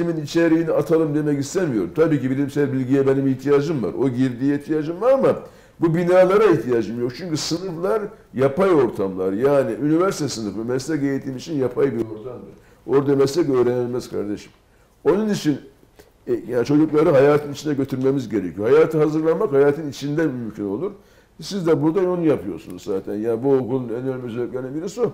Eğitimin içeriğini atalım demek istemiyorum. Tabii ki bilimsel bilgiye benim ihtiyacım var. O girdiğe ihtiyacım var ama bu binalara ihtiyacım yok. Çünkü sınıflar yapay ortamlar. Yani üniversite sınıfı meslek eğitimi için yapay bir ortamdır. Orada meslek öğrenilmez kardeşim. Onun için yani çocukları hayatın içine götürmemiz gerekiyor. Hayatı hazırlamak hayatın içinde mümkün olur. Siz de burada onu yapıyorsunuz zaten. Yani bu okulun en önemli özelliklerinden birisi o.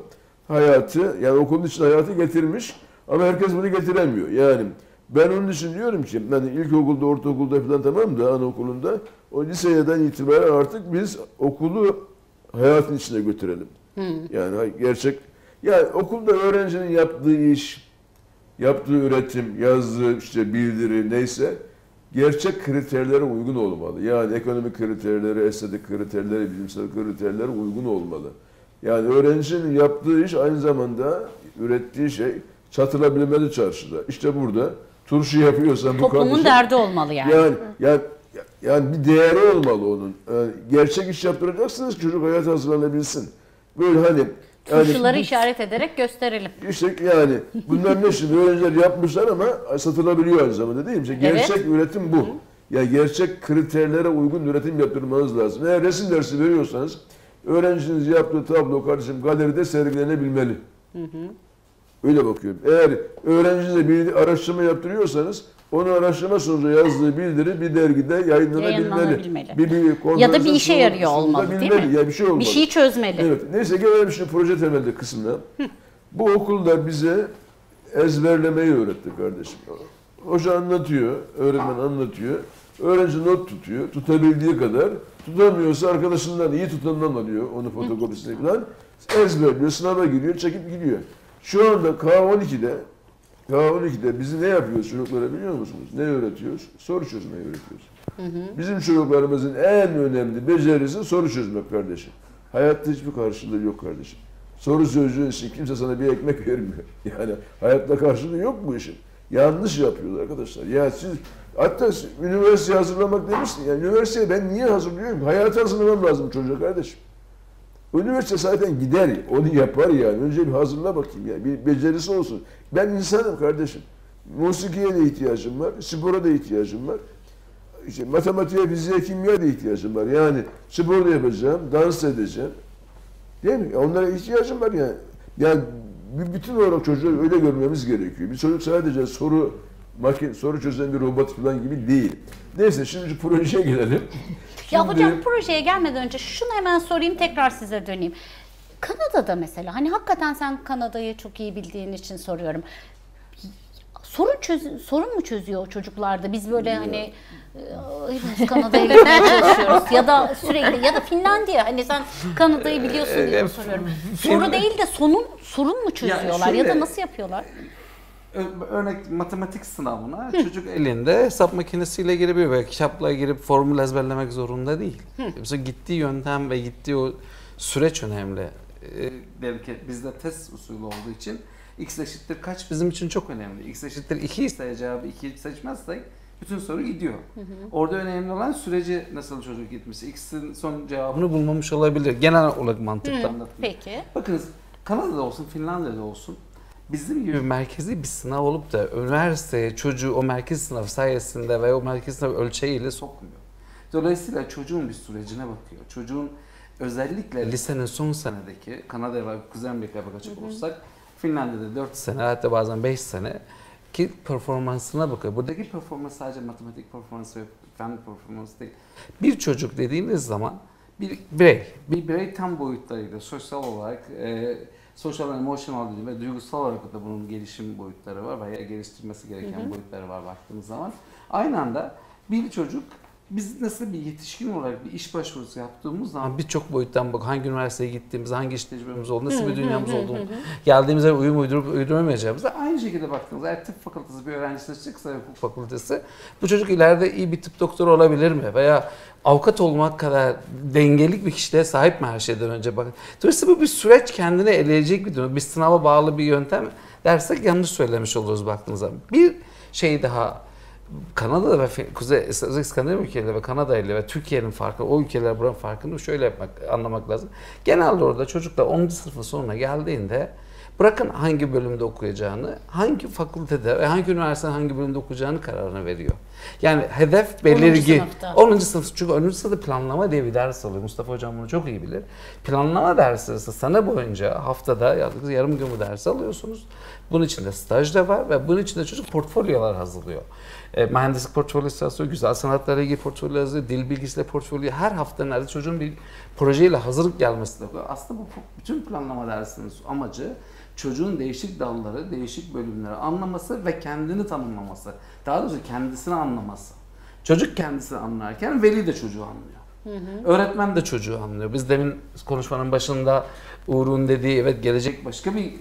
Hayatı, yani okulun içine hayatı getirmiş. Ama herkes bunu getiremiyor. Yani ben onun için diyorum ki, yani ilkokulda, ortaokulda falan tamam da anaokulunda, o liseden itibaren artık biz okulu hayatın içine götürelim. Hmm. Yani gerçek, yani okulda öğrencinin yaptığı iş, yaptığı üretim, yazdığı işte bildiri neyse, gerçek kriterlere uygun olmalı. Yani ekonomik kriterlere, estetik kriterlere, bilimsel kriterlere uygun olmalı. Yani öğrencinin yaptığı iş aynı zamanda ürettiği şey, çatılabilmeli çarşıda. İşte burada turşu yapıyorsan bu kardeşim... Toplumun derdi olmalı yani. Yani bir değeri olmalı onun. Yani gerçek iş yaptıracaksınız ki çocuk hayata hazırlanabilsin. Böyle hani... Turşuları yani, işaret ederek gösterelim. İşte yani bunlar ne şimdi öğrenciler yapmışlar ama satılabiliyor aynı zamanda değil mi? İşte gerçek üretim bu. Ya yani gerçek kriterlere uygun üretim yaptırmanız lazım. Eğer resim dersi veriyorsanız öğrenciniz yaptığı tablo kardeşim galeride sergilenebilmeli. Öyle bakıyorum. Eğer öğrencinize bir araştırma yaptırıyorsanız onun araştırma sonucu yazdığı bildiri bir dergide yayınlanabilmeli. Ya da bir işe yarıyor olmalı değil mi? Yani bir şey olmalı. Bir şeyi çözmeli. Evet. Neyse gelelim şimdi proje temelli kısmına. Bu okulda bize ezberlemeyi öğretti kardeşim. Hoca anlatıyor, öğretmen anlatıyor. Öğrenci not tutuyor, tutabildiği kadar. Tutamıyorsa arkadaşından, iyi tutandan alıyor onu fotokopisini falan. Ezberliyor, sınava giriyor, çekip gidiyor. Şu anda K12'de bizi ne yapıyoruz çocuklara biliyor musunuz? Ne öğretiyoruz? Soru çözmeyi öğretiyoruz. Bizim çocuklarımızın en önemli becerisi soru çözmek kardeşim. Hayatta hiçbir karşılığı yok kardeşim. Soru çözdüğün için kimse sana bir ekmek vermiyor. Yani hayatta karşılığı yok bu işin. Yanlış yapıyorlar arkadaşlar. Ya siz hatta üniversiteye hazırlamak demiştin. Yani üniversiteye ben niye hazırlıyorum? Hayata hazırlamam lazım çocuğa kardeşim. Üniversite zaten gider, onu yapar yani. Önce bir hazırla bakayım yani, bir becerisi olsun. Ben insanım kardeşim. Musikiye de ihtiyacım var, spora da ihtiyacım var. İşte matematiğe, fiziğe, kimyaya da ihtiyacım var. Yani spor da yapacağım, dans edeceğim. Değil mi? Onlara ihtiyacım var yani. Yani bütün olarak çocuğu öyle görmemiz gerekiyor. Bir çocuk sadece soru çözen bir robot falan gibi değil. Neyse şimdi projeye gelelim. Ya hocam projeye gelmeden önce şunu hemen sorayım, tekrar size döneyim. Kanada'da mesela, hani hakikaten sen Kanada'yı çok iyi bildiğin için soruyorum. Sorun mu çözüyor çocuklarda? Biz böyle hani Kanada'ya gitmeye çalışıyoruz ya da sürekli ya da Finlandiya, hani sen Kanada'yı biliyorsun diye soruyorum. Soru değil de sorun mu çözüyorlar ya da nasıl yapıyorlar? Örnek matematik sınavına çocuk elinde hesap makinesiyle girebiliyor ve kitapla girip formül ezberlemek zorunda değil. Mesela gittiği yöntem ve gittiği o süreç önemli. Belki bizde test usulü olduğu için x eşittir kaç bizim için çok önemli. X eşittir 2 ise cevabı 2 seçmezsek bütün soru gidiyor. Orada önemli olan süreci nasıl çocuk gitmesi. X'in son cevabını bulmamış olabilir. Genel olarak mantıklı anlatılıyor. Bakınız Kanada'da olsun Finlandiya'da olsun bizim gibi merkezi bir sınav olup da üniversiteye çocuğu o merkez sınav sayesinde veya o merkez sınav ölçeğiyle sokmuyor. Dolayısıyla çocuğun bir sürecine bakıyor. Çocuğun özellikle lisenin son senedeki Kanada'ya ve Kuzeyamerica bakacak olursak Finlandiya'da 4 sene hatta bazen 5 sene ki performansına bakıyor. Buradaki performans sadece matematik performansı yok, fen performansı değil. Bir çocuk dediğiniz zaman bir birey tam boyutlarıyla sosyal olarak social emotional dediğim ve duygusal olarak da bunun gelişim boyutları var veya geliştirmesi gereken boyutları var baktığımız zaman. Aynı anda bir çocuk biz nasıl bir yetişkin olarak bir iş başvurusu yaptığımız zaman birçok boyuttan bak hangi üniversiteye gittiğimiz, hangi iş tecrübemiz oldu, nasıl bir dünyamız olduğunu, geldiğimiz yere uyum uydurup uyduramayacağımızı aynı şekilde baktığımız eğer tıp fakültesi bir öğrencisine çıksa hukuk fakültesi bu çocuk ileride iyi bir tıp doktoru olabilir mi veya avukat olmak kadar dengelik bir kişiliğe sahip mi her şeyden önce bakın. Dolayısıyla bu bir süreç kendini eleyecek bir durum. Bir sınava bağlı bir yöntem dersek yanlış söylemiş oluruz baktığınız zaman. Bir şey daha Kanada'da ve Kuzey İskandinav ülkeleri ve Kanada ile ve Türkiye'nin farkı, o ülkeler buranın farkını şöyle anlamak lazım. Genelde orada çocuklar 10. sınıfın sonuna geldiğinde Bırakın hangi bölümde okuyacağını, hangi fakültede ve hangi üniversitede hangi bölümde okuyacağını kararını veriyor. Yani hedef belirgin. 10. sınıf. Çünkü 10. sınıfta planlama diye bir ders alıyor. Mustafa Hocam bunu çok iyi bilir. Planlama dersi sene boyunca haftada yarım gün bu dersi alıyorsunuz. Bunun içinde staj da var ve bunun içinde çocuk portfolyolar hazırlıyor. Mühendislik portfolyosu hazırlıyor, güzel sanatlara ilgili portfolyo hazırlıyor, dil bilgisiyle portfolyo. Her hafta nerede çocuğun bir projeyle hazırlık gelmesi de oluyor. Aslında bu bütün planlama dersinin amacı çocuğun değişik dalları, değişik bölümleri anlaması ve kendini tanımlaması. Daha doğrusu kendisini anlaması. Çocuk kendisini anlarken veli de çocuğu anlıyor. Hı hı. Öğretmen de çocuğu anlıyor. Biz demin konuşmanın başında Uğur'un dediği, evet, gelecek başka bir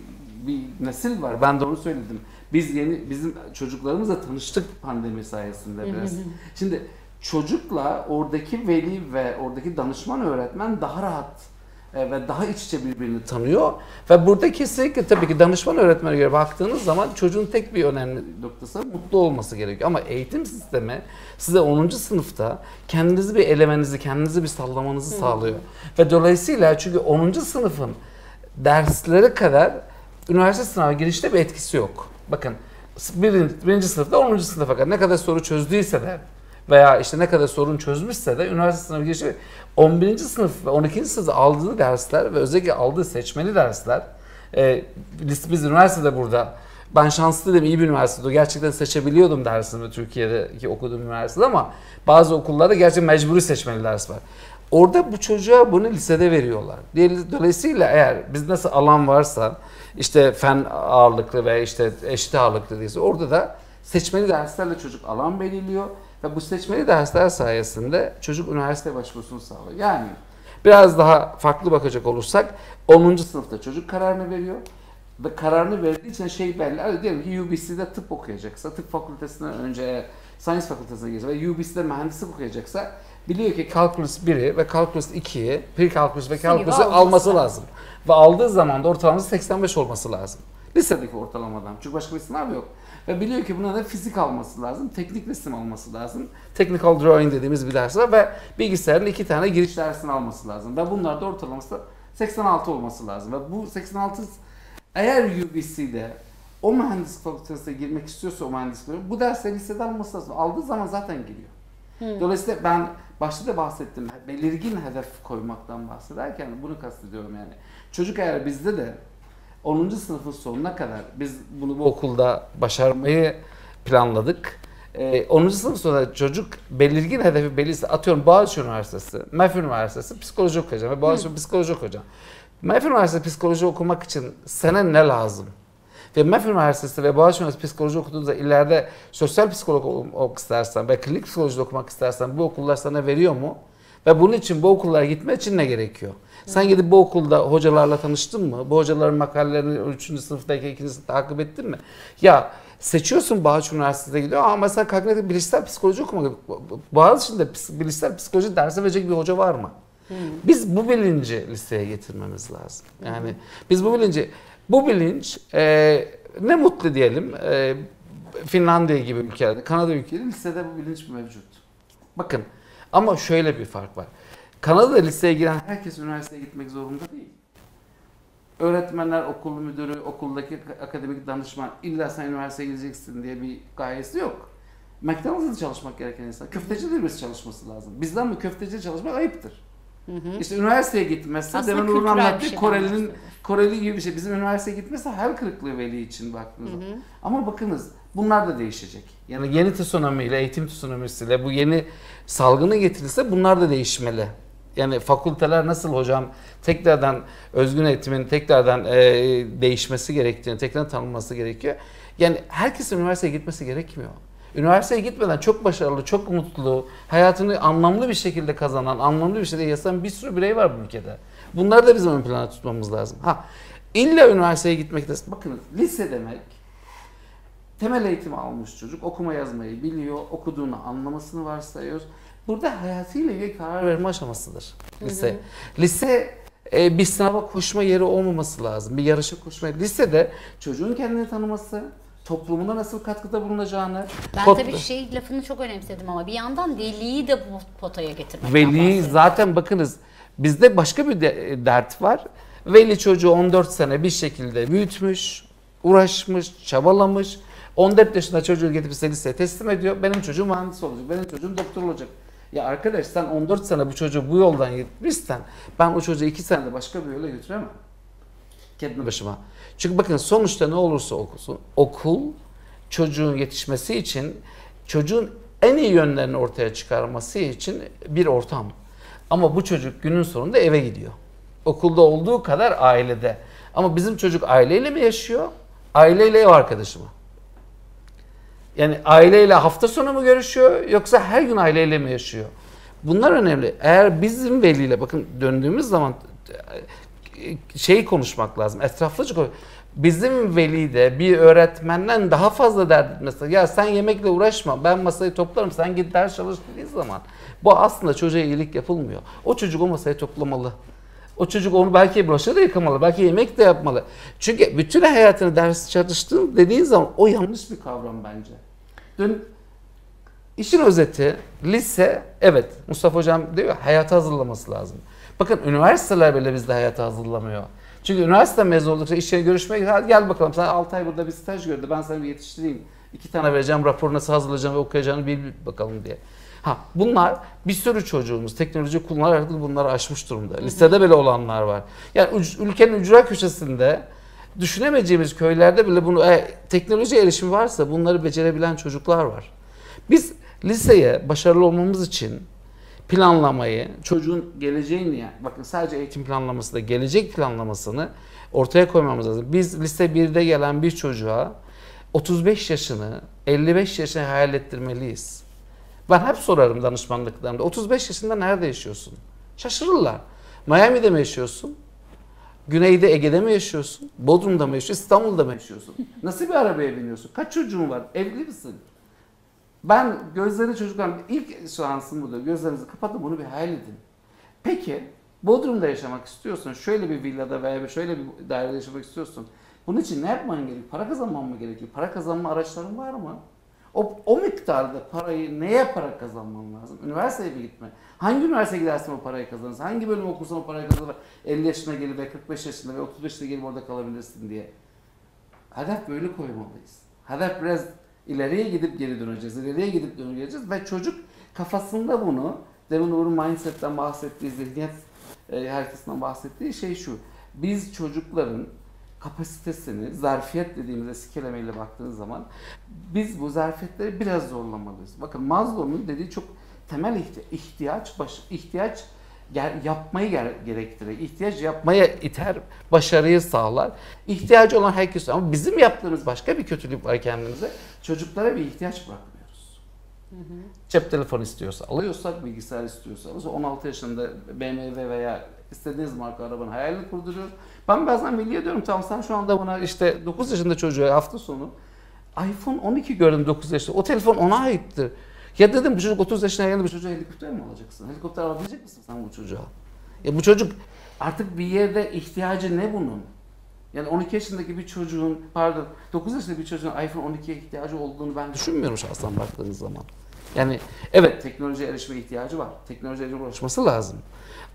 nesil var. Ben doğru söyledim. Bizim çocuklarımızla tanıştık pandemi sayesinde biraz. Hı hı. Şimdi çocukla oradaki veli ve oradaki danışman öğretmen daha rahat ve daha iç içe birbirini tanıyor. Ve burada kesinlikle tabii ki danışman öğretmene göre baktığınız zaman çocuğun tek bir önemli noktası mutlu olması gerekiyor. Ama eğitim sistemi size 10. sınıfta kendinizi bir elemenizi, kendinizi bir sallamanızı sağlıyor. Ve dolayısıyla çünkü 10. sınıfın dersleri kadar üniversite sınavı girişte bir etkisi yok. Bakın 1. sınıfta 10. sınıfa kadar ne kadar soru çözdüyse de veya işte ne kadar sorun çözmüşse de üniversite sınavı girişi 11. sınıf ve 12. sınıfta aldığı dersler ve özellikle aldığı seçmeli dersler, biz üniversitede burada, ben şanslıydım, iyi bir üniversitede gerçekten seçebiliyordum dersimi Türkiye'deki okuduğum üniversitede, ama bazı okullarda gerçekten mecburi seçmeli ders var. Orada bu çocuğa bunu lisede veriyorlar. Dolayısıyla eğer biz nasıl alan varsa işte fen ağırlıklı veya işte eşit ağırlıklı değilse orada da seçmeli derslerle çocuk alan belirliyor. Ve bu seçmeli dersler sayesinde çocuk üniversite başvurusunu sağlıyor. Yani biraz daha farklı bakacak olursak 10. sınıfta çocuk kararını veriyor. Ve kararını verdiği için şey belli. Diyelim ki UBC'de tıp okuyacaksa, tıp fakültesinden önce Science fakültesine girecek ve UBC'de mühendislik okuyacaksa biliyor ki Calculus 1'i ve Calculus 2'yi, pre-Calculus ve Calculus'u alması lazım. Ve aldığı zaman da ortalaması 85 olması lazım. Lisedeki ortalamadan. Çünkü başka bir sınav yok. Ve biliyor ki buna da fizik alması lazım, teknik resim alması lazım. Technical Drawing dediğimiz bir ders var ve bilgisayarın 2 tane giriş dersini alması lazım. Ve bunlar da ortalaması 86 olması lazım. Ve bu 86 eğer UBC'de o mühendislik fakültesine girmek istiyorsa o mühendislik, bu dersleri lisede alması lazım. Aldığı zaman zaten giriyor. Hmm. Dolayısıyla ben başta da bahsettim, belirgin hedef koymaktan bahsederken bunu kastediyorum yani. Çocuk eğer bizde de 10. sınıfın sonuna kadar biz bunu bu okulda başarmayı planladık. 10. sınıf sonunda çocuk belirgin hedefi belirse, atıyorum Boğaziçi Üniversitesi, MEF Üniversitesi psikoloji okuyacağım ve Boğaziçi psikoloji okuyacağım. MEF Üniversitesi psikoloji okumak için sana ne lazım? Ve MEF Üniversitesi ve Boğaziçi Üniversitesi psikoloji okuduğunuzda ileride sosyal psikolog olmak istersen ve klinik psikoloji okumak istersen bu okullar sana veriyor mu? Ve bunun için bu okullara gitmek için ne gerekiyor? Sen gidip bu okulda hocalarla tanıştın mı? Bu hocaların makalelerini 3. sınıftaki 2. sınıfta takip ettin mi? Ya seçiyorsun Boğaziçi Üniversitesi'ne gidiyor ama mesela kognitif bilişsel psikoloji okumak. Boğaziçi'nde bilişsel psikoloji dersi verecek bir hoca var mı? Hı. Biz bu bilinci liseye getirmemiz lazım. Yani biz bu bilinç ne mutlu diyelim Finlandiya gibi ülkelerde, Kanada ülkeleri lisede bu bilinç mevcut. Bakın. Ama şöyle bir fark var. Kanada'da liseye giren herkes üniversiteye gitmek zorunda değil. Öğretmenler, okul müdürü, okuldaki akademik danışman illa sen üniversiteye gideceksin diye bir gayesi yok. McDonald's'da çalışmak gereken insan. Köfteci de birisi çalışması lazım. Bizden mi köfteci çalışmak ayıptır. Hı hı. İşte üniversiteye gitmezse demin Uğur'un anlattığı şey Koreli gibi bir şey. Bizim üniversiteye gitmezse hayal kırıklığı veli için baktığınızda. Ama bakınız bunlar da değişecek. Yani yeni tsunamiyle, eğitim tsunamisiyle bu yeni salgını getirirse bunlar da değişmeli. Yani fakülteler nasıl hocam tekrardan özgün eğitimin tekrardan değişmesi gerektiğini, tekrar tanınması gerekiyor. Yani herkesin üniversiteye gitmesi gerekmiyor. Üniversiteye gitmeden çok başarılı, çok mutlu, hayatını anlamlı bir şekilde kazanan, anlamlı bir şekilde yaşayan bir sürü birey var bu ülkede. Bunları da bizim ön plana tutmamız lazım. Ha, illa üniversiteye gitmekte, bakın lise demek temel eğitimi almış çocuk, okuma yazmayı biliyor, okuduğunu anlamasını varsayıyoruz. Burada hayatıyla ilgili karar verme aşamasıdır lise. Hı hı. Lise bir sınava koşma yeri olmaması lazım, bir yarışa koşma yeri. Lisede çocuğun kendini tanıması, toplumuna nasıl katkıda bulunacağını... Ben tabii şey lafını çok önemsedim ama bir yandan veliyi de bu potaya getirmek. Veliyi zaten bakınız bizde başka bir dert var. Veli çocuğu 14 sene bir şekilde büyütmüş, uğraşmış, çabalamış. 14 yaşında çocuğu getirip liseye teslim ediyor. Benim çocuğum mühendis olacak, benim çocuğum doktor olacak. Ya arkadaş, sen 14 sene bu çocuğu bu yoldan getirmişsen, ben o çocuğu 2 senede başka bir yola götüremem. Kendi başıma. Çünkü bakın, sonuçta ne olursa olsun, okul çocuğun yetişmesi için, çocuğun en iyi yönlerini ortaya çıkarması için bir ortam. Ama bu çocuk günün sonunda eve gidiyor. Okulda olduğu kadar ailede. Ama bizim çocuk aileyle mi yaşıyor? Aileyle ev arkadaşı mı? Yani aileyle hafta sonu mu görüşüyor, yoksa her gün aileyle mi yaşıyor? Bunlar önemli. Eğer bizim veliyle, bakın döndüğümüz zaman şeyi konuşmak lazım, etraflıca konuşmak. Bizim veli de bir öğretmenden daha fazla dert etmesi. Ya sen yemekle uğraşma, ben masayı toplarım, sen git ders çalış dediği zaman, bu aslında çocuğa iyilik yapılmıyor. O çocuk o masayı toplamalı. O çocuk onu belki bulaşığı da yıkamalı, belki yemek de yapmalı. Çünkü bütün hayatını ders çalıştığın dediğin zaman o yanlış bir kavram bence. Dün işin özeti, lise, evet Mustafa Hocam diyor, hayata hazırlaması lazım. Bakın üniversiteler bile bizde hayata hazırlamıyor. Çünkü üniversite mezun oldukça işe görüşmeye, gel bakalım sen 6 ay burada bir staj gördü, ben sana bir yetiştireyim. 2 tane vereceğim, rapor nasıl hazırlayacağım ve okuyacağını bil bakalım diye. Ha, bunlar bir sürü çocuğumuz teknoloji kullanarak bunları aşmış durumda. Lisede bile olanlar var. Yani ülkenin ücra köşesinde düşünemeyeceğimiz köylerde bile bunu teknoloji erişimi varsa bunları becerebilen çocuklar var. Biz liseye başarılı olmamız için planlamayı, çocuğun geleceğini, yani bakın sadece eğitim planlaması da, gelecek planlamasını ortaya koymamız lazım. Biz lise 1'de gelen bir çocuğa 35 yaşını, 55 yaşını hayal ettirmeliyiz. Ben hep sorarım danışmanlıklarımda, 35 yaşında nerede yaşıyorsun? Şaşırırlar. Miami'de mi yaşıyorsun? Güneyde, Ege'de mi yaşıyorsun? Bodrum'da mı yaşıyorsun? İstanbul'da mı yaşıyorsun? Nasıl bir arabaya biniyorsun? Kaç çocuğun var? Evli misin? Ben gözlerini çocuklarım, ilk şansım budur. Gözlerinizi kapatın, bunu bir hayal edin. Peki, Bodrum'da yaşamak istiyorsun, şöyle bir villada veya şöyle bir dairede yaşamak istiyorsun. Bunun için ne yapman gerekiyor? Para kazanman mı gerekiyor? Para kazanma araçların var mı? O miktarda parayı neye yaparak kazanman lazım? Üniversiteye mi gitme? Hangi üniversiteye gidersen o parayı kazanırsın? Hangi bölüm okursan o parayı kazanırsın? 50 yaşına gelip ve 45 yaşında ve 35 yaşında gelip orada kalabilirsin diye. Hedef böyle koymalıyız. Hedef biraz ileriye gidip geri döneceğiz, ileriye gidip dönüp geleceğiz ve çocuk kafasında bunu, demin Uğur'un mindset'ten bahsettiği, zihniyet haritasından bahsettiği şey şu. Biz çocukların kapasitesini, zarfiyet dediğimiz eski kelimeyle baktığınız zaman biz bu zarfiyetleri biraz zorlamalıyız. Bakın Maslow'un dediği çok temel ihtiyaç yapmayı gerektirir. İhtiyaç yapmaya iter, başarıyı sağlar. İhtiyacı olan herkes, ama bizim yaptığımız başka bir kötülük var kendimize. Çocuklara bir ihtiyaç bırakmıyoruz. Hı hı. Cep telefonu istiyorsa alıyorsak, bilgisayar istiyorsa alıyorsak, 16 yaşında BMW veya İstediğiniz marka arabanın hayalini kurduruyor. Ben bazen veliye diyorum, tamam sen şu anda buna işte 9 yaşında çocuğa hafta sonu iPhone 12 gördüm 9 yaşında. O telefon ona aittir. Ya dedim, bu çocuk 30 yaşına geldi, bu çocuğa helikopter mi alacaksın? Helikopter alabilecek misin sen bu çocuğa? Ya bu çocuk artık bir yerde, ihtiyacı ne bunun? Yani 12 yaşındaki bir çocuğun, pardon 9 yaşındaki bir çocuğun iPhone 12'ye ihtiyacı olduğunu ben düşünmüyorum şahsen baktığınız zaman. Yani evet, teknolojiye erişme ihtiyacı var. Teknolojiye erişme ulaşması lazım.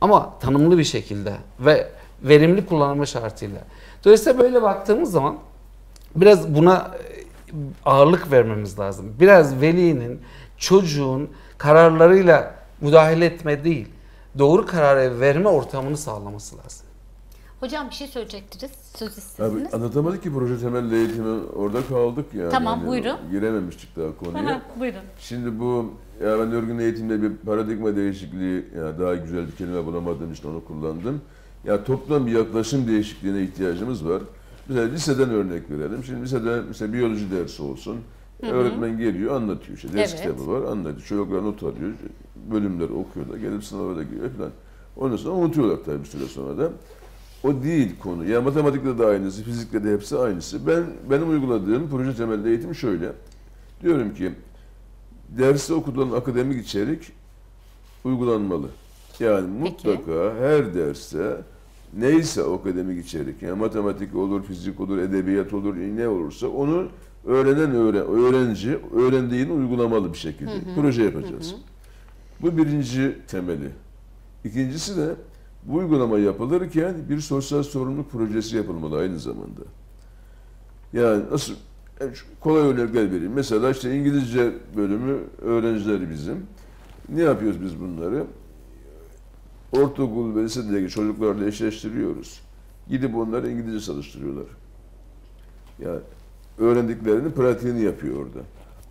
Ama tanımlı bir şekilde ve verimli kullanılma şartıyla. Dolayısıyla böyle baktığımız zaman biraz buna ağırlık vermemiz lazım. Biraz velinin, çocuğun kararlarıyla müdahale etme değil, doğru kararı verme ortamını sağlaması lazım. Hocam bir şey söyleyecektiniz, söz istediniz. Anlatamadık ki proje temelli eğitimi, orada kaldık yani. Tamam, yani buyurun. Girememiştik daha konuya. Aha, buyurun. Şimdi bu, ya ben örgün eğitimde bir paradigma değişikliği, yani daha güzel bir kelime bulamadığım için onu kullandım. Ya toplam bir yaklaşım değişikliğine ihtiyacımız var. Mesela liseden örnek verelim. Şimdi lisede mesela biyoloji dersi olsun. Hı-hı. Öğretmen geliyor, anlatıyor işte. Ders kitabı var, anlatıyor. Çocuklar not alıyor, bölümleri okuyorlar, gelip sınava da giriyor falan. Ondan sonra unutuyorlar tabii bir süre sonra da. O değil konu. Ya yani matematikte de aynısı, fizikte de hepsi aynısı. Benim uyguladığım proje temelli eğitim şöyle. Diyorum ki, derste okuduğun akademik içerik uygulanmalı. Yani mutlaka peki, her derste neyse o akademik içerik, yani matematik olur, fizik olur, edebiyat olur, ne olursa onu öğrenen öğrenci öğrendiğini uygulamalı bir şekilde. Hı hı. Proje yapacağız. Hı hı. Bu birinci temeli. İkincisi de Bu uygulama yapılırken bir sosyal sorumluluk projesi yapılmalı aynı zamanda. Yani nasıl, kolay örnekler vereyim. Mesela işte İngilizce bölümü öğrenciler bizim. Ne yapıyoruz biz bunları? Ortaokul ve lisedeki çocuklarla eşleştiriyoruz. Gidip onları İngilizce çalıştırıyorlar. Yani öğrendiklerinin pratiğini yapıyor orada.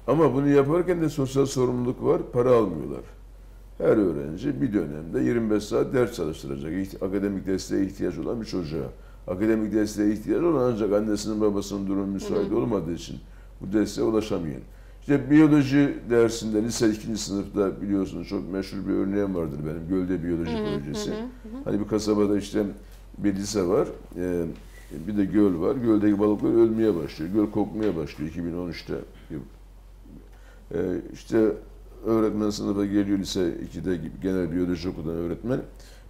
Ama bunu yaparken de sosyal sorumluluk var, para almıyorlar. Her öğrenci bir dönemde 25 saat ders çalıştıracak. Akademik desteğe ihtiyaç olan bir çocuğa. Akademik desteğe ihtiyaç olan ancak annesinin babasının durumu müsait olmadığı için bu desteğe ulaşamayan. İşte biyoloji dersinde lise 2. sınıfta biliyorsunuz çok meşhur bir örneğim vardır benim. Gölde Biyoloji Projesi. Hani bir kasabada işte bir lise var. Bir de göl var. Göldeki balıklar ölmeye başlıyor. Göl kokmaya başlıyor 2013'te. İşte öğretmen sınıfa geliyor lise 2'de genel biyoloji okudan öğretmen.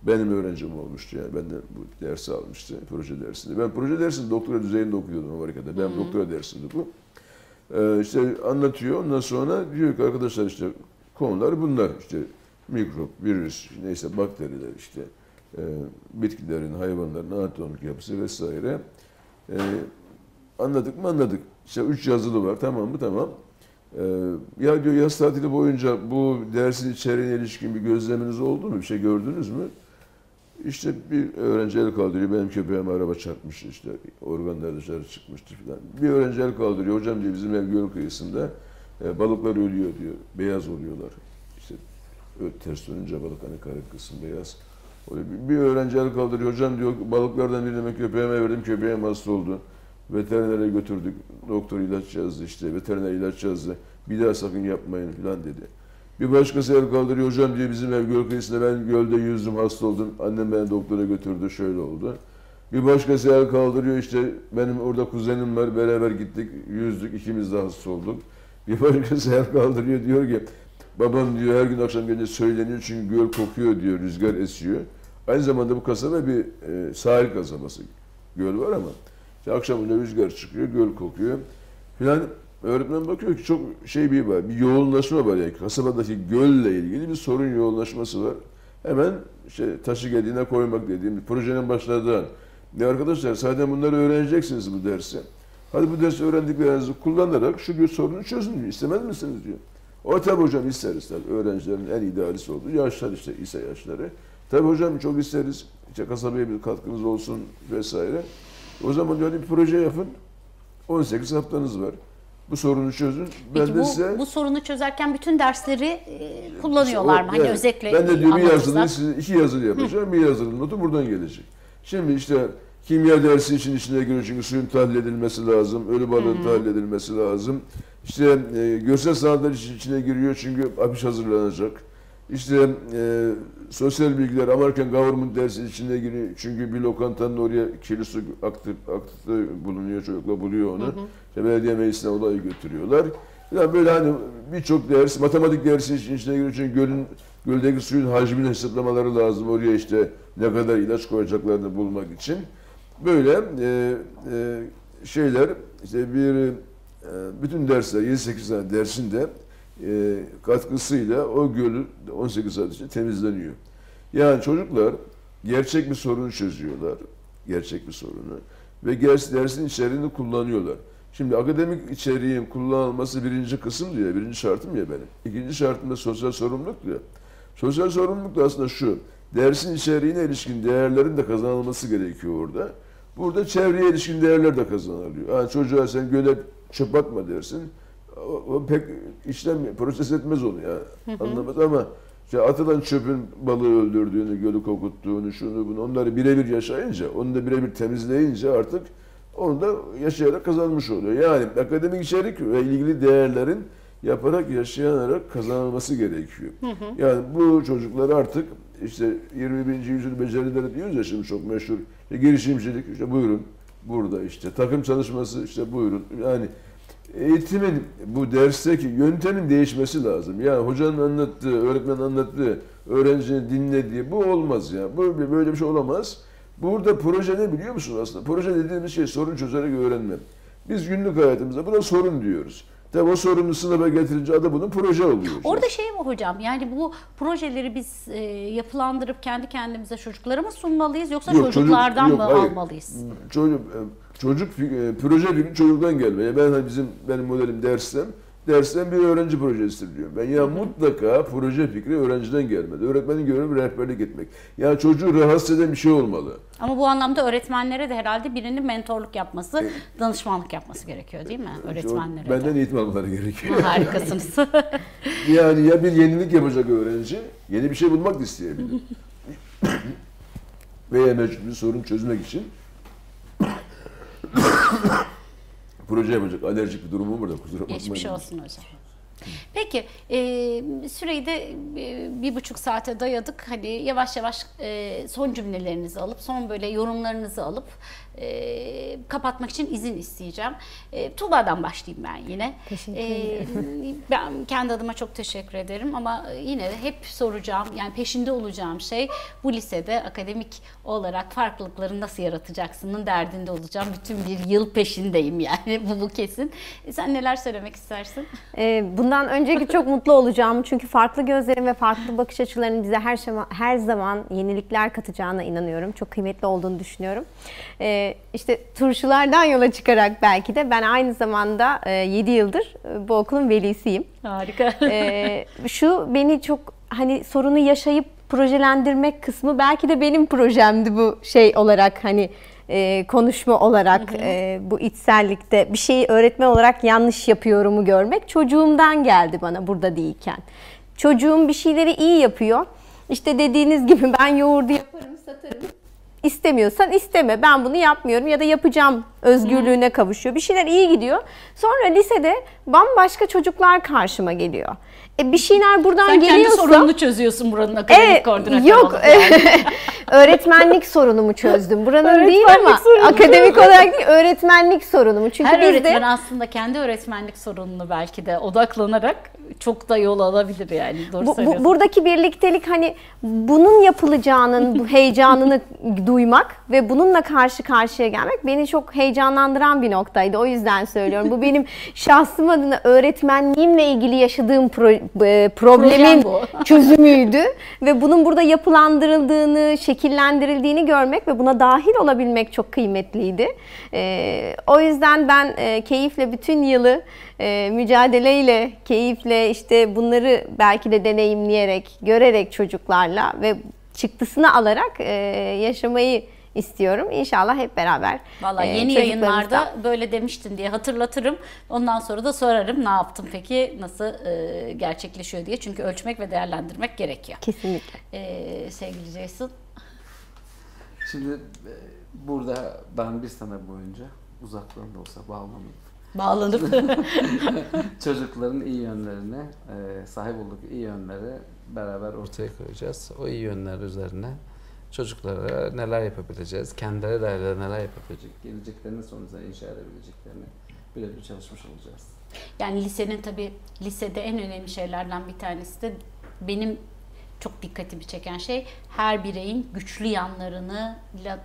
Benim öğrencim olmuştu yani. Ben de bu dersi almıştı. Proje dersinde. Ben proje dersini doktora düzeyinde okuyordum Amerika'da. Ben doktora dersinde bu. İşte anlatıyor. Ondan sonra diyor ki arkadaşlar işte konular bunlar. İşte mikrop, virüs, neyse bakteriler işte. Bitkilerin, hayvanların anatomik yapısı vesaire. Anladık mı anladık. İşte 3 yazılı var. Tamam mı? Tamam. Ya diyor yaz tatili boyunca bu dersin içeriğine ilişkin bir gözleminiz oldu mu? Bir şey gördünüz mü? İşte bir öğrenci el kaldırıyor. Benim köpeğime araba çarpmış işte. Organlar dışarı çıkmıştı falan. Bir öğrenci el kaldırıyor. Hocam diyor bizim ev göl kıyısında balıklar ölüyor diyor. Beyaz oluyorlar. İşte ters dönünce balık hani kara kısım beyaz. Bir öğrenci el kaldırıyor. Hocam diyor balıklardan birini ben köpeğime verdim. Köpeğim hasta oldu. Veterinere götürdük. Doktor ilaç yazdı işte. Veteriner ilaç yazdı. Bir daha sakın yapmayın falan dedi. Bir başkası el kaldırıyor. Hocam diyor bizim ev göl kıyısında ben gölde yüzdüm hasta oldum. Annem beni doktora götürdü. Şöyle oldu. Bir başkası el kaldırıyor işte benim orada kuzenim var. Beraber gittik yüzdük. İkimiz de hasta olduk. Bir başkası el kaldırıyor diyor ki babam diyor her gün akşam gelince söyleniyor çünkü göl kokuyor diyor. Rüzgar esiyor. Aynı zamanda bu kasaba bir sahil kasabası. Göl var ama. Akşam öyle rüzgar çıkıyor, göl kokuyor filan. Öğretmen bakıyor ki çok şey bir var, bir yoğunlaşma var. Yani kasabadaki gölle ilgili bir sorun yoğunlaşması var. Hemen işte taşı gediğine koymak dediğim projenin başladığı an. Ya arkadaşlar zaten bunları öğreneceksiniz bu dersi. Hadi bu dersi öğrendiklerinizi kullanarak şu sorunu çözün diyor. İstemez misiniz diyor. O tabi hocam isteriz tabi. Öğrencilerin en idealisi olduğu yaşlar işte ise yaşları. Tabi hocam çok isteriz. İşte kasabaya bir katkınız olsun vesaire. O zaman diyor bir proje yapın, 18 haftanız var. Bu sorunu çözün. Peki ben de bu sorunu çözerken bütün dersleri kullanıyorlar mı? Yani, hani özetle ben de diyor bir yazılı, siz iki yazılı yapacağım, bir yazılı notu buradan gelecek. Şimdi işte kimya dersi için içine giriyor çünkü suyun tahlil edilmesi lazım, ölü balığın tahlil edilmesi lazım. İşte görsel sanatlar için içine giriyor çünkü afiş hazırlanacak. İşte sosyal bilgiler, American Government dersi içine giriyor. Çünkü bir lokantanın oraya kirli su aktığı bulunuyor, çocuklar buluyor onu. İşte belediye meclisine olayı götürüyorlar. Yani böyle hani birçok ders, matematik dersi içine giriyor. Çünkü göldeki suyun hacmini hesaplamaları lazım. Oraya işte ne kadar ilaç koyacaklarını bulmak için. Böyle şeyler, işte bütün dersler, 7-8 tane dersinde katkısıyla o gölü 18 saat içinde temizleniyor. Yani çocuklar gerçek bir sorunu çözüyorlar. Gerçek bir sorunu. Ve dersin içeriğini kullanıyorlar. Şimdi akademik içeriğin kullanılması birinci kısım diyor. Birinci şartım ya benim. İkinci şartım da sosyal sorumluluk diyor. Sosyal sorumluluk da aslında şu. Dersin içeriğine ilişkin değerlerin de kazanılması gerekiyor orada. Burada çevreye ilişkin değerler de kazanılıyor. Yani çocuğa sen göle çöp atma dersin. O pek proses etmez onu ya. Anlamaz ama işte atılan çöpün balığı öldürdüğünü, gölü kokuttuğunu, şunu bunu onları birebir yaşayınca, onu da birebir temizleyince artık onu da yaşayarak kazanmış oluyor. Yani akademik içerik ve ilgili değerlerin yaparak, yaşayarak kazanılması gerekiyor. Yani bu çocuklar artık işte 21. yüzyıl becerileri diyoruz ya şimdi çok meşhur. İşte girişimcilik işte buyurun burada işte takım çalışması işte buyurun yani. Eğitimin bu dersteki yöntemin değişmesi lazım. Yani hocanın anlattığı, öğretmenin anlattığı, öğrencinin dinlediği bu olmaz ya. Böyle bir şey olamaz. Burada proje ne biliyor musun aslında? Proje dediğimiz şey sorun çözerek öğrenme. Biz günlük hayatımızda buna sorun diyoruz. Tabii o sorumlusunu da getirince adı bunun proje oluyor. Orada şey mi hocam? Yani bu projeleri biz yapılandırıp kendi kendimize çocuklara mı sunmalıyız yoksa yok, çocuklardan mı almalıyız? Çocuk proje fikri çocuktan gelmeye. Benim modelim dersten bir öğrenci projesidir diyorum. Ben ya mutlaka proje fikri öğrenciden gelmedi. Öğretmenin görevi rehberlik etmek. Yani çocuğu rahatsız eden bir şey olmalı. Ama bu anlamda öğretmenlere de herhalde birinin mentorluk yapması, danışmanlık yapması gerekiyor değil mi? Öğretmenlere benden eğitim almaları gerekiyor. Harikasınız. Yani ya bir yenilik yapacak öğrenci, yeni bir şey bulmak da isteyebilir. Veya mevcut bir sorun çözmek için proje yapacak. Alerjik bir durumum burada. Kusura bakmayın. Hiçbir şey olsun hocam. Peki süreyi de 1,5 saate dayadık. Hani yavaş yavaş son cümlelerinizi alıp son böyle yorumlarınızı alıp kapatmak için izin isteyeceğim. Tuğba'dan başlayayım ben yine. Teşekkür ederim. Ben kendi adıma çok teşekkür ederim ama yine hep soracağım, yani peşinde olacağım şey bu lisede akademik olarak farklılıkları nasıl yaratacaksının derdinde olacağım. Bütün bir yıl peşindeyim yani bu kesin. Sen neler söylemek istersin? Bundan önceki çok mutlu olacağım çünkü farklı gözlerim ve farklı bakış açılarının bize her zaman yenilikler katacağına inanıyorum. Çok kıymetli olduğunu düşünüyorum. İşte turşulardan yola çıkarak belki de ben aynı zamanda 7 yıldır bu okulun velisiyim. Harika. Şu beni çok hani sorunu yaşayıp projelendirmek kısmı belki de benim projemdi bu şey olarak hani konuşma olarak bu içsellikte bir şeyi öğretmen olarak yanlış yapıyorumu görmek çocuğumdan geldi bana burada değilken. Çocuğum bir şeyleri iyi yapıyor. İşte dediğiniz gibi ben yoğurdu yaparım, satarım. İstemiyorsan isteme, ben bunu yapmıyorum ya da yapacağım özgürlüğüne kavuşuyor. Bir şeyler iyi gidiyor. Sonra lisede bambaşka çocuklar karşıma geliyor. Bir şeyler buradan sen geliyorsa... Sen kendi sorununu çözüyorsun buranın akademik koordinatörü. Yok, yani. Öğretmenlik sorunumu çözdüm. Buranın değil ama akademik olarak değil, öğretmenlik sorunumu. Çünkü her öğretmen aslında kendi öğretmenlik sorununu belki de odaklanarak çok da yol alabilir yani. Doğru söylüyorsun. Buradaki birliktelik hani bunun yapılacağının bu heyecanını duymak ve bununla karşı karşıya gelmek beni çok heyecanlandıran bir noktaydı. O yüzden söylüyorum. Bu benim şahsım adına öğretmenliğimle ilgili yaşadığım problemin çözümüydü. Ve bunun burada yapılandırıldığını, şekillendirildiğini görmek ve buna dahil olabilmek çok kıymetliydi. O yüzden ben keyifle bütün yılı mücadeleyle, keyifle işte bunları belki de deneyimleyerek, görerek çocuklarla ve çıktısını alarak yaşamayı istiyorum. İnşallah hep beraber. Vallahi yeni yayınlarda böyle demiştin diye hatırlatırım. Ondan sonra da sorarım ne yaptım peki, nasıl gerçekleşiyor diye. Çünkü ölçmek ve değerlendirmek gerekiyor. Kesinlikle. Sevgili Ceysun. Şimdi burada ben bir sene boyunca uzaktan da olsa bağlanıp çocukların iyi yönlerine, sahip olduk iyi yönleri beraber ortaya koyacağız. O iyi yönler üzerine çocuklara neler yapabileceğiz, kendileri de neler yapabilecek, geleceklerini sonuçta inşa edebileceklerini birebir çalışmış olacağız. Yani lisenin tabii lisede en önemli şeylerden bir tanesi de benim çok dikkatimi çeken şey her bireyin güçlü yanlarını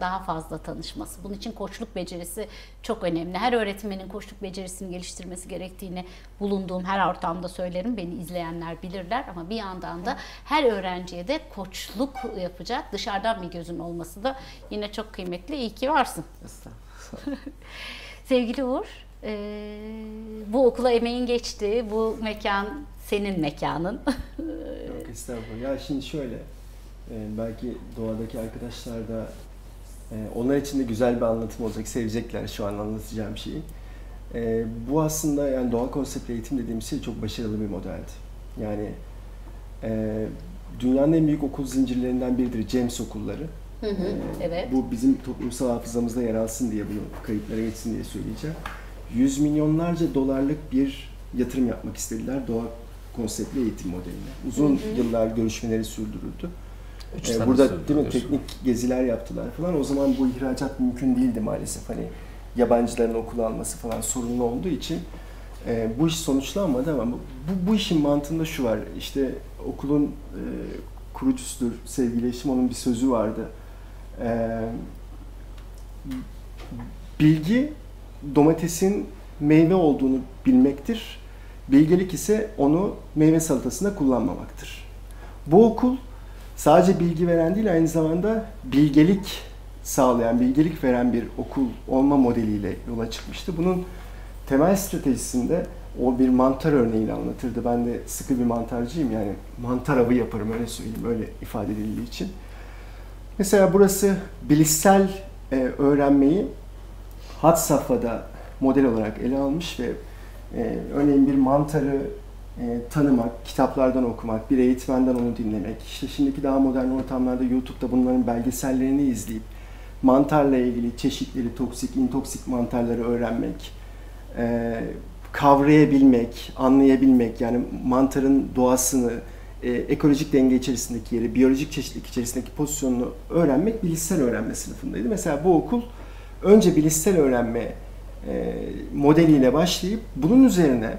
daha fazla tanışması. Bunun için koçluk becerisi çok önemli. Her öğretmenin koçluk becerisini geliştirmesi gerektiğini bulunduğum her ortamda söylerim. Beni izleyenler bilirler ama bir yandan da her öğrenciye de koçluk yapacak dışarıdan bir gözün olması da yine çok kıymetli. İyi ki varsın. Sevgili Uğur, bu okula emeğin geçti. Bu mekan senin mekanın. Yok estağfurullah. Ya şimdi şöyle, belki doğadaki arkadaşlar da onlar için de güzel bir anlatım olacak. Sevecekler şu an anlatacağım şeyi. Bu aslında yani doğa konseptli eğitim dediğimiz şey çok başarılı bir modeldi. Yani dünyanın en büyük okul zincirlerinden biridir CEMS okulları. Evet. Bu bizim toplumsal hafızamızda yer alsın diye, bunu kayıtlara geçsin diye söyleyeceğim. $100 milyonlarca dolarlık bir yatırım yapmak istediler doğa konseptli eğitim modeline. Uzun yıllar görüşmeleri sürdürüldü. Burada değil mi, teknik geziler yaptılar falan. O zaman bu ihracat mümkün değildi maalesef. Hani yabancıların okulu alması falan sorunlu olduğu için bu iş sonuçlanmadı ama bu işin mantığında şu var. İşte okulun kurucusudur sevgili eşim, onun bir sözü vardı. Bilgi domatesin meyve olduğunu bilmektir. Bilgelik ise onu meyve salatasında kullanmamaktır. Bu okul sadece bilgi veren değil, aynı zamanda bilgelik sağlayan, bilgelik veren bir okul olma modeliyle yola çıkmıştı. Bunun temel stratejisinde o bir mantar örneğiyle anlatırdı. Ben de sıkı bir mantarcıyım, yani mantar avı yaparım, öyle söyleyeyim, öyle ifade edildiği için. Mesela burası bilişsel öğrenmeyi had safhada model olarak ele almış ve örneğin bir mantarı tanımak, kitaplardan okumak, bir eğitmenden onu dinlemek, işte şimdiki daha modern ortamlarda YouTube'da bunların belgesellerini izleyip mantarla ilgili çeşitleri, toksik, intoksik mantarları öğrenmek, kavrayabilmek, anlayabilmek, yani mantarın doğasını, ekolojik denge içerisindeki yeri, biyolojik çeşitlilik içerisindeki pozisyonunu öğrenmek bilişsel öğrenme sınıfındaydı. Mesela bu okul önce bilişsel öğrenme modeliyle başlayıp bunun üzerine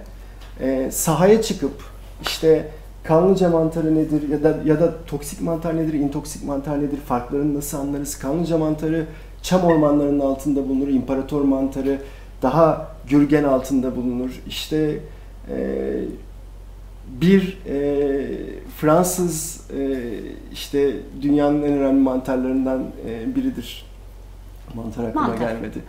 sahaya çıkıp işte kanlıca mantarı nedir ya da toksik mantar nedir, intoksik mantar nedir, farklarını nasıl anlarız, kanlıca mantarı çam ormanlarının altında bulunur, imparator mantarı daha gürgen altında bulunur, işte bir Fransız işte dünyanın en önemli mantarlarından biridir, mantar aklıma gelmedi.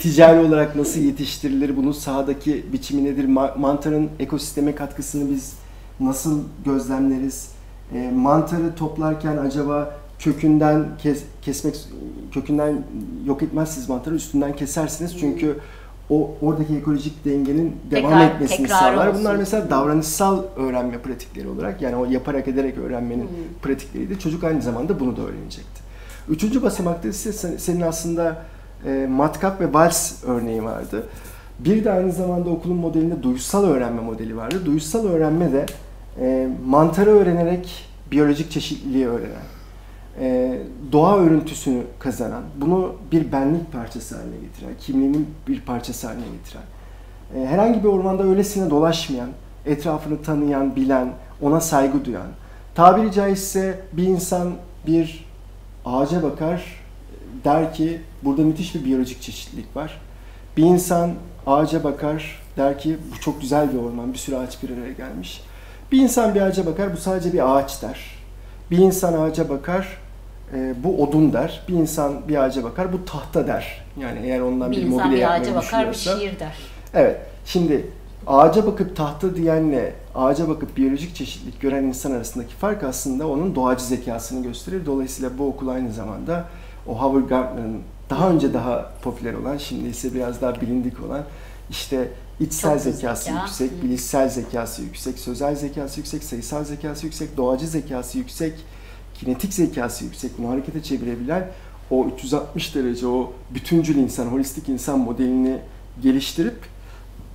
Ticari olarak nasıl yetiştirilir, bunun sahadaki biçimi nedir, mantarın ekosisteme katkısını biz nasıl gözlemleriz, mantarı toplarken acaba kökünden kökünden yok etmezsiniz mantarı, üstünden kesersiniz çünkü o oradaki ekolojik dengenin devam etmesini sağlar. Bunlar mesela davranışsal öğrenme pratikleri olarak, yani o yaparak ederek öğrenmenin pratikleriydi. Çocuk aynı zamanda bunu da öğrenecekti. Üçüncü basamakta ise senin aslında matkap ve vals örneği vardı. Bir de aynı zamanda okulun modelinde duyusal öğrenme modeli vardı. Duyusal öğrenme de mantarı öğrenerek biyolojik çeşitliliği öğrenen, doğa örüntüsünü kazanan, bunu bir benlik parçası haline getiren, kimliğinin bir parçası haline getiren, herhangi bir ormanda öylesine dolaşmayan, etrafını tanıyan, bilen, ona saygı duyan, tabiri caizse bir insan bir ağaca bakar, der ki burada müthiş bir biyolojik çeşitlilik var. Bir insan ağaca bakar, der ki bu çok güzel bir orman, bir sürü ağaç bir araya gelmiş. Bir insan bir ağaca bakar, bu sadece bir ağaç der. Bir insan ağaca bakar, bu odun der. Bir insan bir ağaca bakar, bu tahta der. Yani eğer ondan bir mobilya yapmayı düşünüyorsa. Bir insan bir ağaca bakar, bu şiir der. Evet, şimdi ağaca bakıp tahta diyenle ağaca bakıp biyolojik çeşitlilik gören insan arasındaki fark aslında onun doğacı zekasını gösterir. Dolayısıyla bu okul aynı zamanda o Howard Gardner'ın daha önce daha popüler olan, şimdi ise biraz daha bilindik olan, işte içsel zekası yüksek, bilişsel zekası yüksek, sözel zekası yüksek, sayısal zekası yüksek, doğacı zekası yüksek, kinetik zekası yüksek, bunu harekete çevirebilen o 360 derece o bütüncül insan, holistik insan modelini geliştirip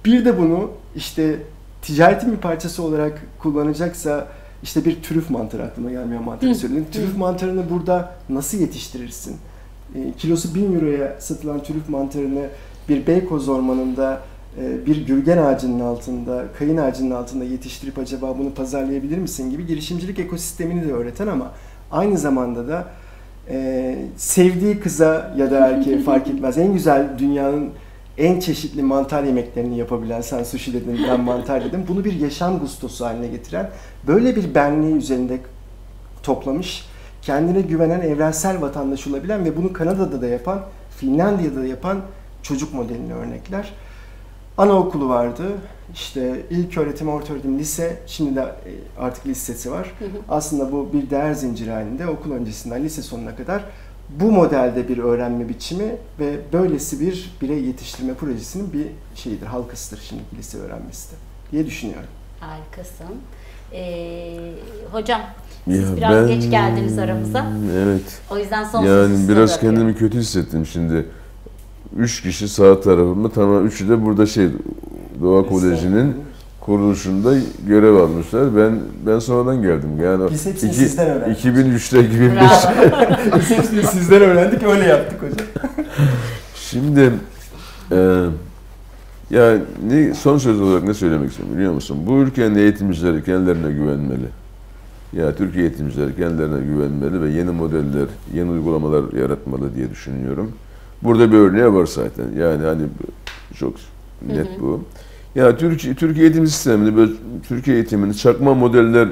bir de bunu işte ticaretin bir parçası olarak kullanacaksa, işte bir trüf mantarı, aklıma gelmiyor mantarı söyledim. Trüf mantarını burada nasıl yetiştirirsin? Kilosu 1000 euroya satılan trüf mantarını bir Beykoz ormanında, bir gürgen ağacının altında, kayın ağacının altında yetiştirip acaba bunu pazarlayabilir misin gibi girişimcilik ekosistemini de öğreten ama aynı zamanda da sevdiği kıza ya da erkeğe fark etmez. En güzel, dünyanın en çeşitli mantar yemeklerini yapabilen, sen sushi dedin, ben mantar dedim, bunu bir yaşam gustosu haline getiren, böyle bir benliği üzerinde toplamış, kendine güvenen evrensel vatandaş olabilen ve bunu Kanada'da da yapan, Finlandiya'da da yapan çocuk modelini örnekler. Anaokulu vardı, işte ilköğretim, ortaöğretim, lise, şimdi de artık lisesi var. Aslında bu bir değer zinciri halinde, okul öncesinden lise sonuna kadar bu modelde bir öğrenme biçimi ve böylesi bir birey yetiştirme projesinin bir şeyidir, halkasıdır şimdi lise öğrenmesi de diye düşünüyorum. Harikasın. Hocam, siz ya biraz geç geldiniz aramıza. Evet. O yüzden son sözü biraz bırakıyorum. Kendimi kötü hissettim şimdi. 3 kişi sağ tarafımda, tamam, 3'ü de burada Doğa Koleji'nin kuruluşunda görev almışlar. Ben sonradan geldim. Yani biz hepsini sizden öğrendik. 2003'te gibi bir şey. Biz hepsini sizden öğrendik, öyle yaptık hocam. Şimdi yani son söz olarak ne söylemek istiyorum biliyor musun? Bu ülkenin eğitimcileri kendilerine güvenmeli. Ya Türkiye eğitimcileri kendilerine güvenmeli ve yeni modeller, yeni uygulamalar yaratmalı diye düşünüyorum. Burada bir örneği var zaten. Yani hani çok net bu. Ya Türkiye eğitim sisteminde böyle Türkiye eğitimini çakma modeller,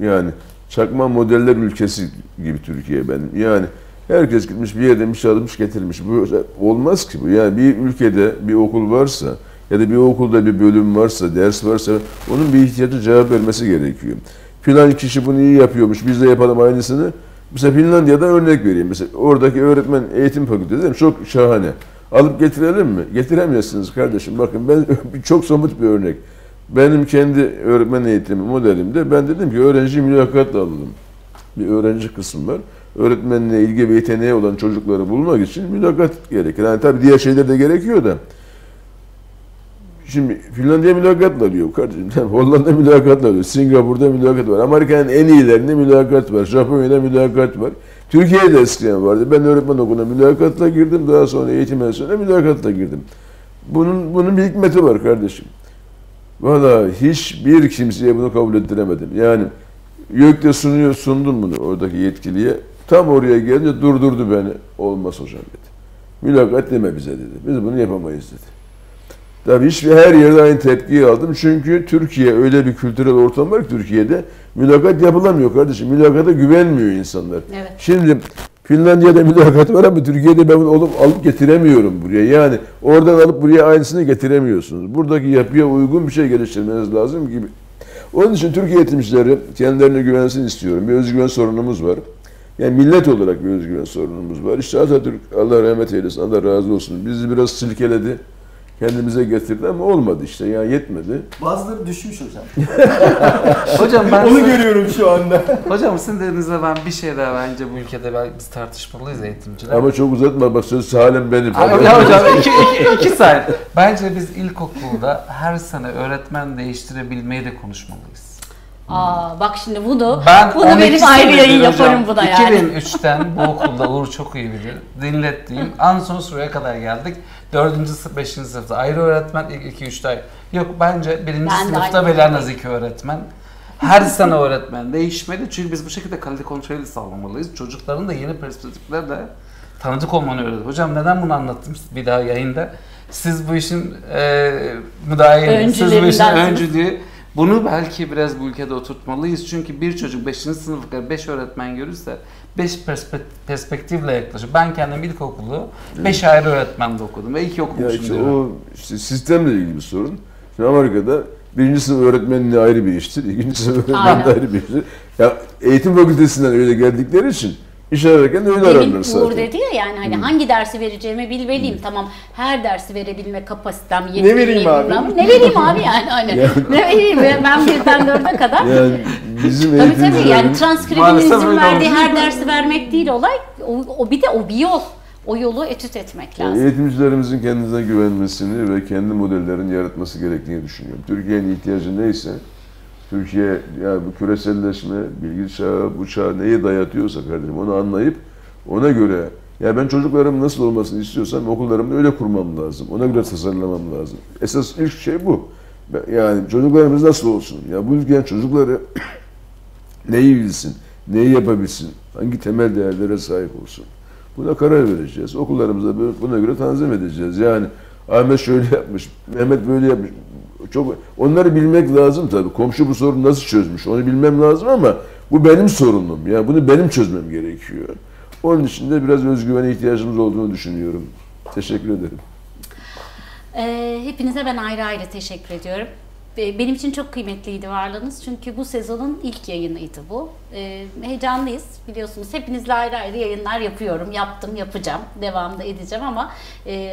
yani çakma modeller ülkesi gibi Türkiye benim. Yani herkes gitmiş bir yerden bir şey almış getirmiş. Bu olmaz ki bu. Yani bir ülkede bir okul varsa ya da bir okulda bir bölüm varsa, ders varsa onun bir ihtiyacı cevap vermesi gerekiyor. Filan kişi bunu iyi yapıyormuş, biz de yapalım aynısını. Mesela Finlandiya'da örnek vereyim. Mesela oradaki öğretmen eğitim fakültesi çok şahane. Alıp getirelim mi? Getiremezsiniz kardeşim. Bakın ben çok somut bir örnek. Benim kendi öğretmen eğitimi modelimde ben dedim ki öğrenciyi mülakatla alalım. Bir öğrenci kısım var. Öğretmenle ilgi ve yeteneği olan çocukları bulmak için mülakat gerekir. Yani tabii diğer şeyler de gerekiyor da. Şimdi Finlandiya mülakatla alıyor kardeşim. Hollanda mülakatla alıyor. Singapur'da mülakat var. Amerika'nın en iyilerinde mülakat var. Japonya'da mülakat var. Türkiye'de eskiden vardı. Ben öğretmen okuluna mülakatla girdim. Daha sonra eğitim enstitüsüne mülakatla girdim. Bunun bir hikmeti var kardeşim. Vallahi hiçbir kimseye bunu kabul ettiremedim. Yani YÖK'te sundum bunu oradaki yetkiliye. Tam oraya gelince durdurdu beni. Olmaz hocam dedi. Mülakat deme bize dedi. Biz bunu yapamayız dedi. Tabii her yerde aynı tepkiyi aldım. Çünkü Türkiye öyle bir kültürel ortam var ki Türkiye'de mülakat yapılamıyor kardeşim. Mülakata güvenmiyor insanlar. Evet. Şimdi Finlandiya'da mülakat var ama Türkiye'de ben bunu alıp getiremiyorum buraya. Yani oradan alıp buraya aynısını getiremiyorsunuz. Buradaki yapıya uygun bir şey geliştirmeniz lazım gibi. Onun için Türkiye eğitimcileri kendilerine güvensin istiyorum. Bir özgüven sorunumuz var. Yani millet olarak bir özgüven sorunumuz var. İşte Atatürk, Allah rahmet eylesin, Allah razı olsun, bizi biraz silkeledi. Kendimize getirdi ama olmadı işte, ya yetmedi. Bazıları düşmüş hocam. Hocam ben onu görüyorum şu anda. Hocam sizin dediğinizde ben bir şey daha, bence bu ülkede biz tartışmalıyız eğitimciler. Ama çok uzatma bak, söz halen benim. Ya hocam iki saat. Bence biz ilkokulda her sene öğretmen değiştirebilmeyi de konuşmalıyız. Aa, bak şimdi bunu benim ayrı yayın yaparım buna yani. 2003'ten bu okulda Uğur çok iyi bilir. Dinlettiğim an son sıraya kadar geldik. 4. sınıf, 5. sınıfta ayrı öğretmen, ilk 2-3 ay. Yok, bence 1. sınıfta bile en az 2 öğretmen. Her sene öğretmen değişmeli. Çünkü biz bu şekilde kalite kontrolü sağlamalıyız. Çocukların da yeni perspektifler de tanıdık olmanı öğretiyor. Hocam neden bunu anlattım bir daha yayında? Siz bu işin müdahiliniz, siz bu işin öncülüğü. Bunu belki biraz bu ülkede oturtmalıyız. Çünkü bir çocuk 5. sınıf kadar 5 öğretmen görürse 5 perspektifle yaklaşır. Ben kendim ilkokulu 5 ayrı öğretmende okudum ve ilk okumuşum işte diyorum. O işte sistemle ilgili bir sorun. Şimdi Amerika'da 1. sınıf öğretmenliği ayrı bir iştir, 2. sınıf öğretmenliği ayrı bir iştir. Ya, eğitim fakültesinden öyle geldikleri için İş ararken öyle aranır zaten. Uğur dedi ya, yani hani hangi dersi vereceğimi bilmeliyim. Tamam, her dersi verebilme kapasitem yetmiyor. Ne vereyim abi? Ne vereyim abi yani? Hani, yani. Ne vereyim? Ben 1'den 4'e kadar. Yani bizim tabii yani transkribin izin verdiği her dersi vermek değil olay. O bir yol. O yolu etüt etmek lazım. Eğitimcilerimizin kendine güvenmesini ve kendi modellerini yaratması gerektiğini düşünüyorum. Türkiye'nin ihtiyacı neyse, Türkiye, yani bu küreselleşme, bilgi çağı, bu çağı neyi dayatıyorsa kardeşim onu anlayıp ona göre, ya ben çocuklarım nasıl olmasını istiyorsam okullarımda öyle kurmam lazım. Ona göre tasarlamam lazım. Esas ilk şey bu. Yani çocuklarımız nasıl olsun? Ya bu ülkenin çocukları neyi bilsin, neyi yapabilsin, hangi temel değerlere sahip olsun? Buna karar vereceğiz. Okullarımızda buna göre tanzim edeceğiz. Yani Ahmet şöyle yapmış, Mehmet böyle yapmış. Çok, onları bilmek lazım tabii. Komşu bu sorunu nasıl çözmüş onu bilmem lazım ama bu benim sorunum. Yani bunu benim çözmem gerekiyor. Onun için de biraz özgüvene ihtiyacımız olduğunu düşünüyorum. Teşekkür ederim. Hepinize ben ayrı ayrı teşekkür ediyorum. Benim için çok kıymetliydi varlığınız. Çünkü bu sezonun ilk yayınıydı bu. Heyecanlıyız. Biliyorsunuz hepinizle ayrı ayrı yayınlar yapıyorum. Yaptım, yapacağım. Devamda edeceğim ama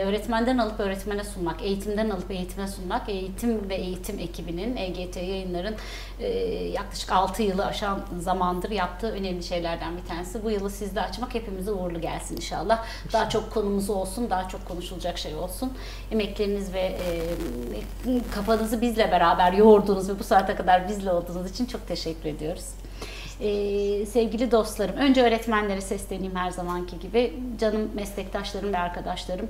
öğretmenden alıp öğretmene sunmak, eğitimden alıp eğitime sunmak, eğitim ve eğitim ekibinin, EGT Yayınlar'ın yaklaşık 6 yılı aşan zamandır yaptığı önemli şeylerden bir tanesi. Bu yılı sizde açmak hepimize uğurlu gelsin inşallah. Daha çok konumuz olsun, daha çok konuşulacak şey olsun. Emekleriniz ve kafanızı bizle beraber yoğurduğunuz ve bu saate kadar bizle olduğunuz için çok teşekkür ediyoruz. Sevgili dostlarım, önce öğretmenlere sesleneyim her zamanki gibi. Canım meslektaşlarım ve arkadaşlarım,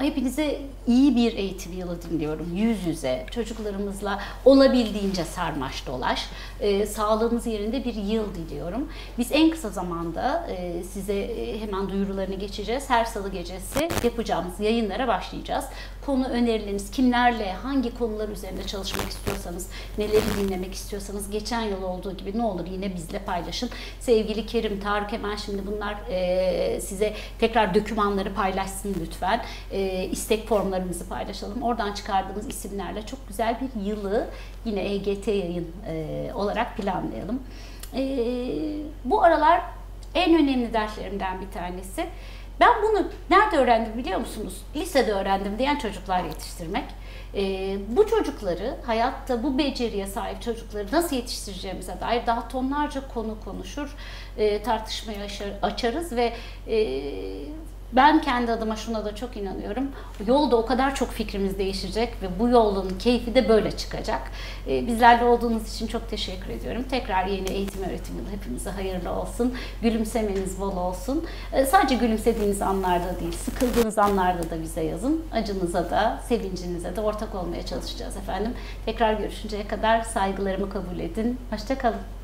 hepinize iyi bir eğitim yılı diliyorum. Yüz yüze, çocuklarımızla olabildiğince sarmaş dolaş, sağlığımız yerinde bir yıl diliyorum. Biz en kısa zamanda size hemen duyurularını geçeceğiz. Her salı gecesi yapacağımız yayınlara başlayacağız. Konu önerileriniz, kimlerle, hangi konular üzerinde çalışmak istiyorsanız, neleri dinlemek istiyorsanız geçen yıl olduğu gibi ne olur yine bizle paylaşın. Sevgili Kerim, Tarık hemen şimdi bunlar size tekrar dokümanları paylaşsın lütfen. İstek formlarımızı paylaşalım. Oradan çıkardığımız isimlerle çok güzel bir yılı yine EGT yayın olarak planlayalım. Bu aralar en önemli derslerimden bir tanesi. Ben bunu nerede öğrendim biliyor musunuz? Lisede öğrendim diyen çocuklar yetiştirmek. Bu çocukları, hayatta bu beceriye sahip çocukları nasıl yetiştireceğimize dair daha tonlarca konu konuşur, tartışmayı açarız ve ben kendi adıma şuna da çok inanıyorum. Yolda o kadar çok fikrimiz değişecek ve bu yolun keyfi de böyle çıkacak. Bizlerle olduğunuz için çok teşekkür ediyorum. Tekrar yeni eğitim öğretim yılı hepimize hayırlı olsun. Gülümsemeniz bol olsun. Sadece gülümsediğiniz anlarda değil, sıkıldığınız anlarda da bize yazın. Acınıza da, sevincinize de ortak olmaya çalışacağız efendim. Tekrar görüşünceye kadar saygılarımı kabul edin. Hoşça kalın.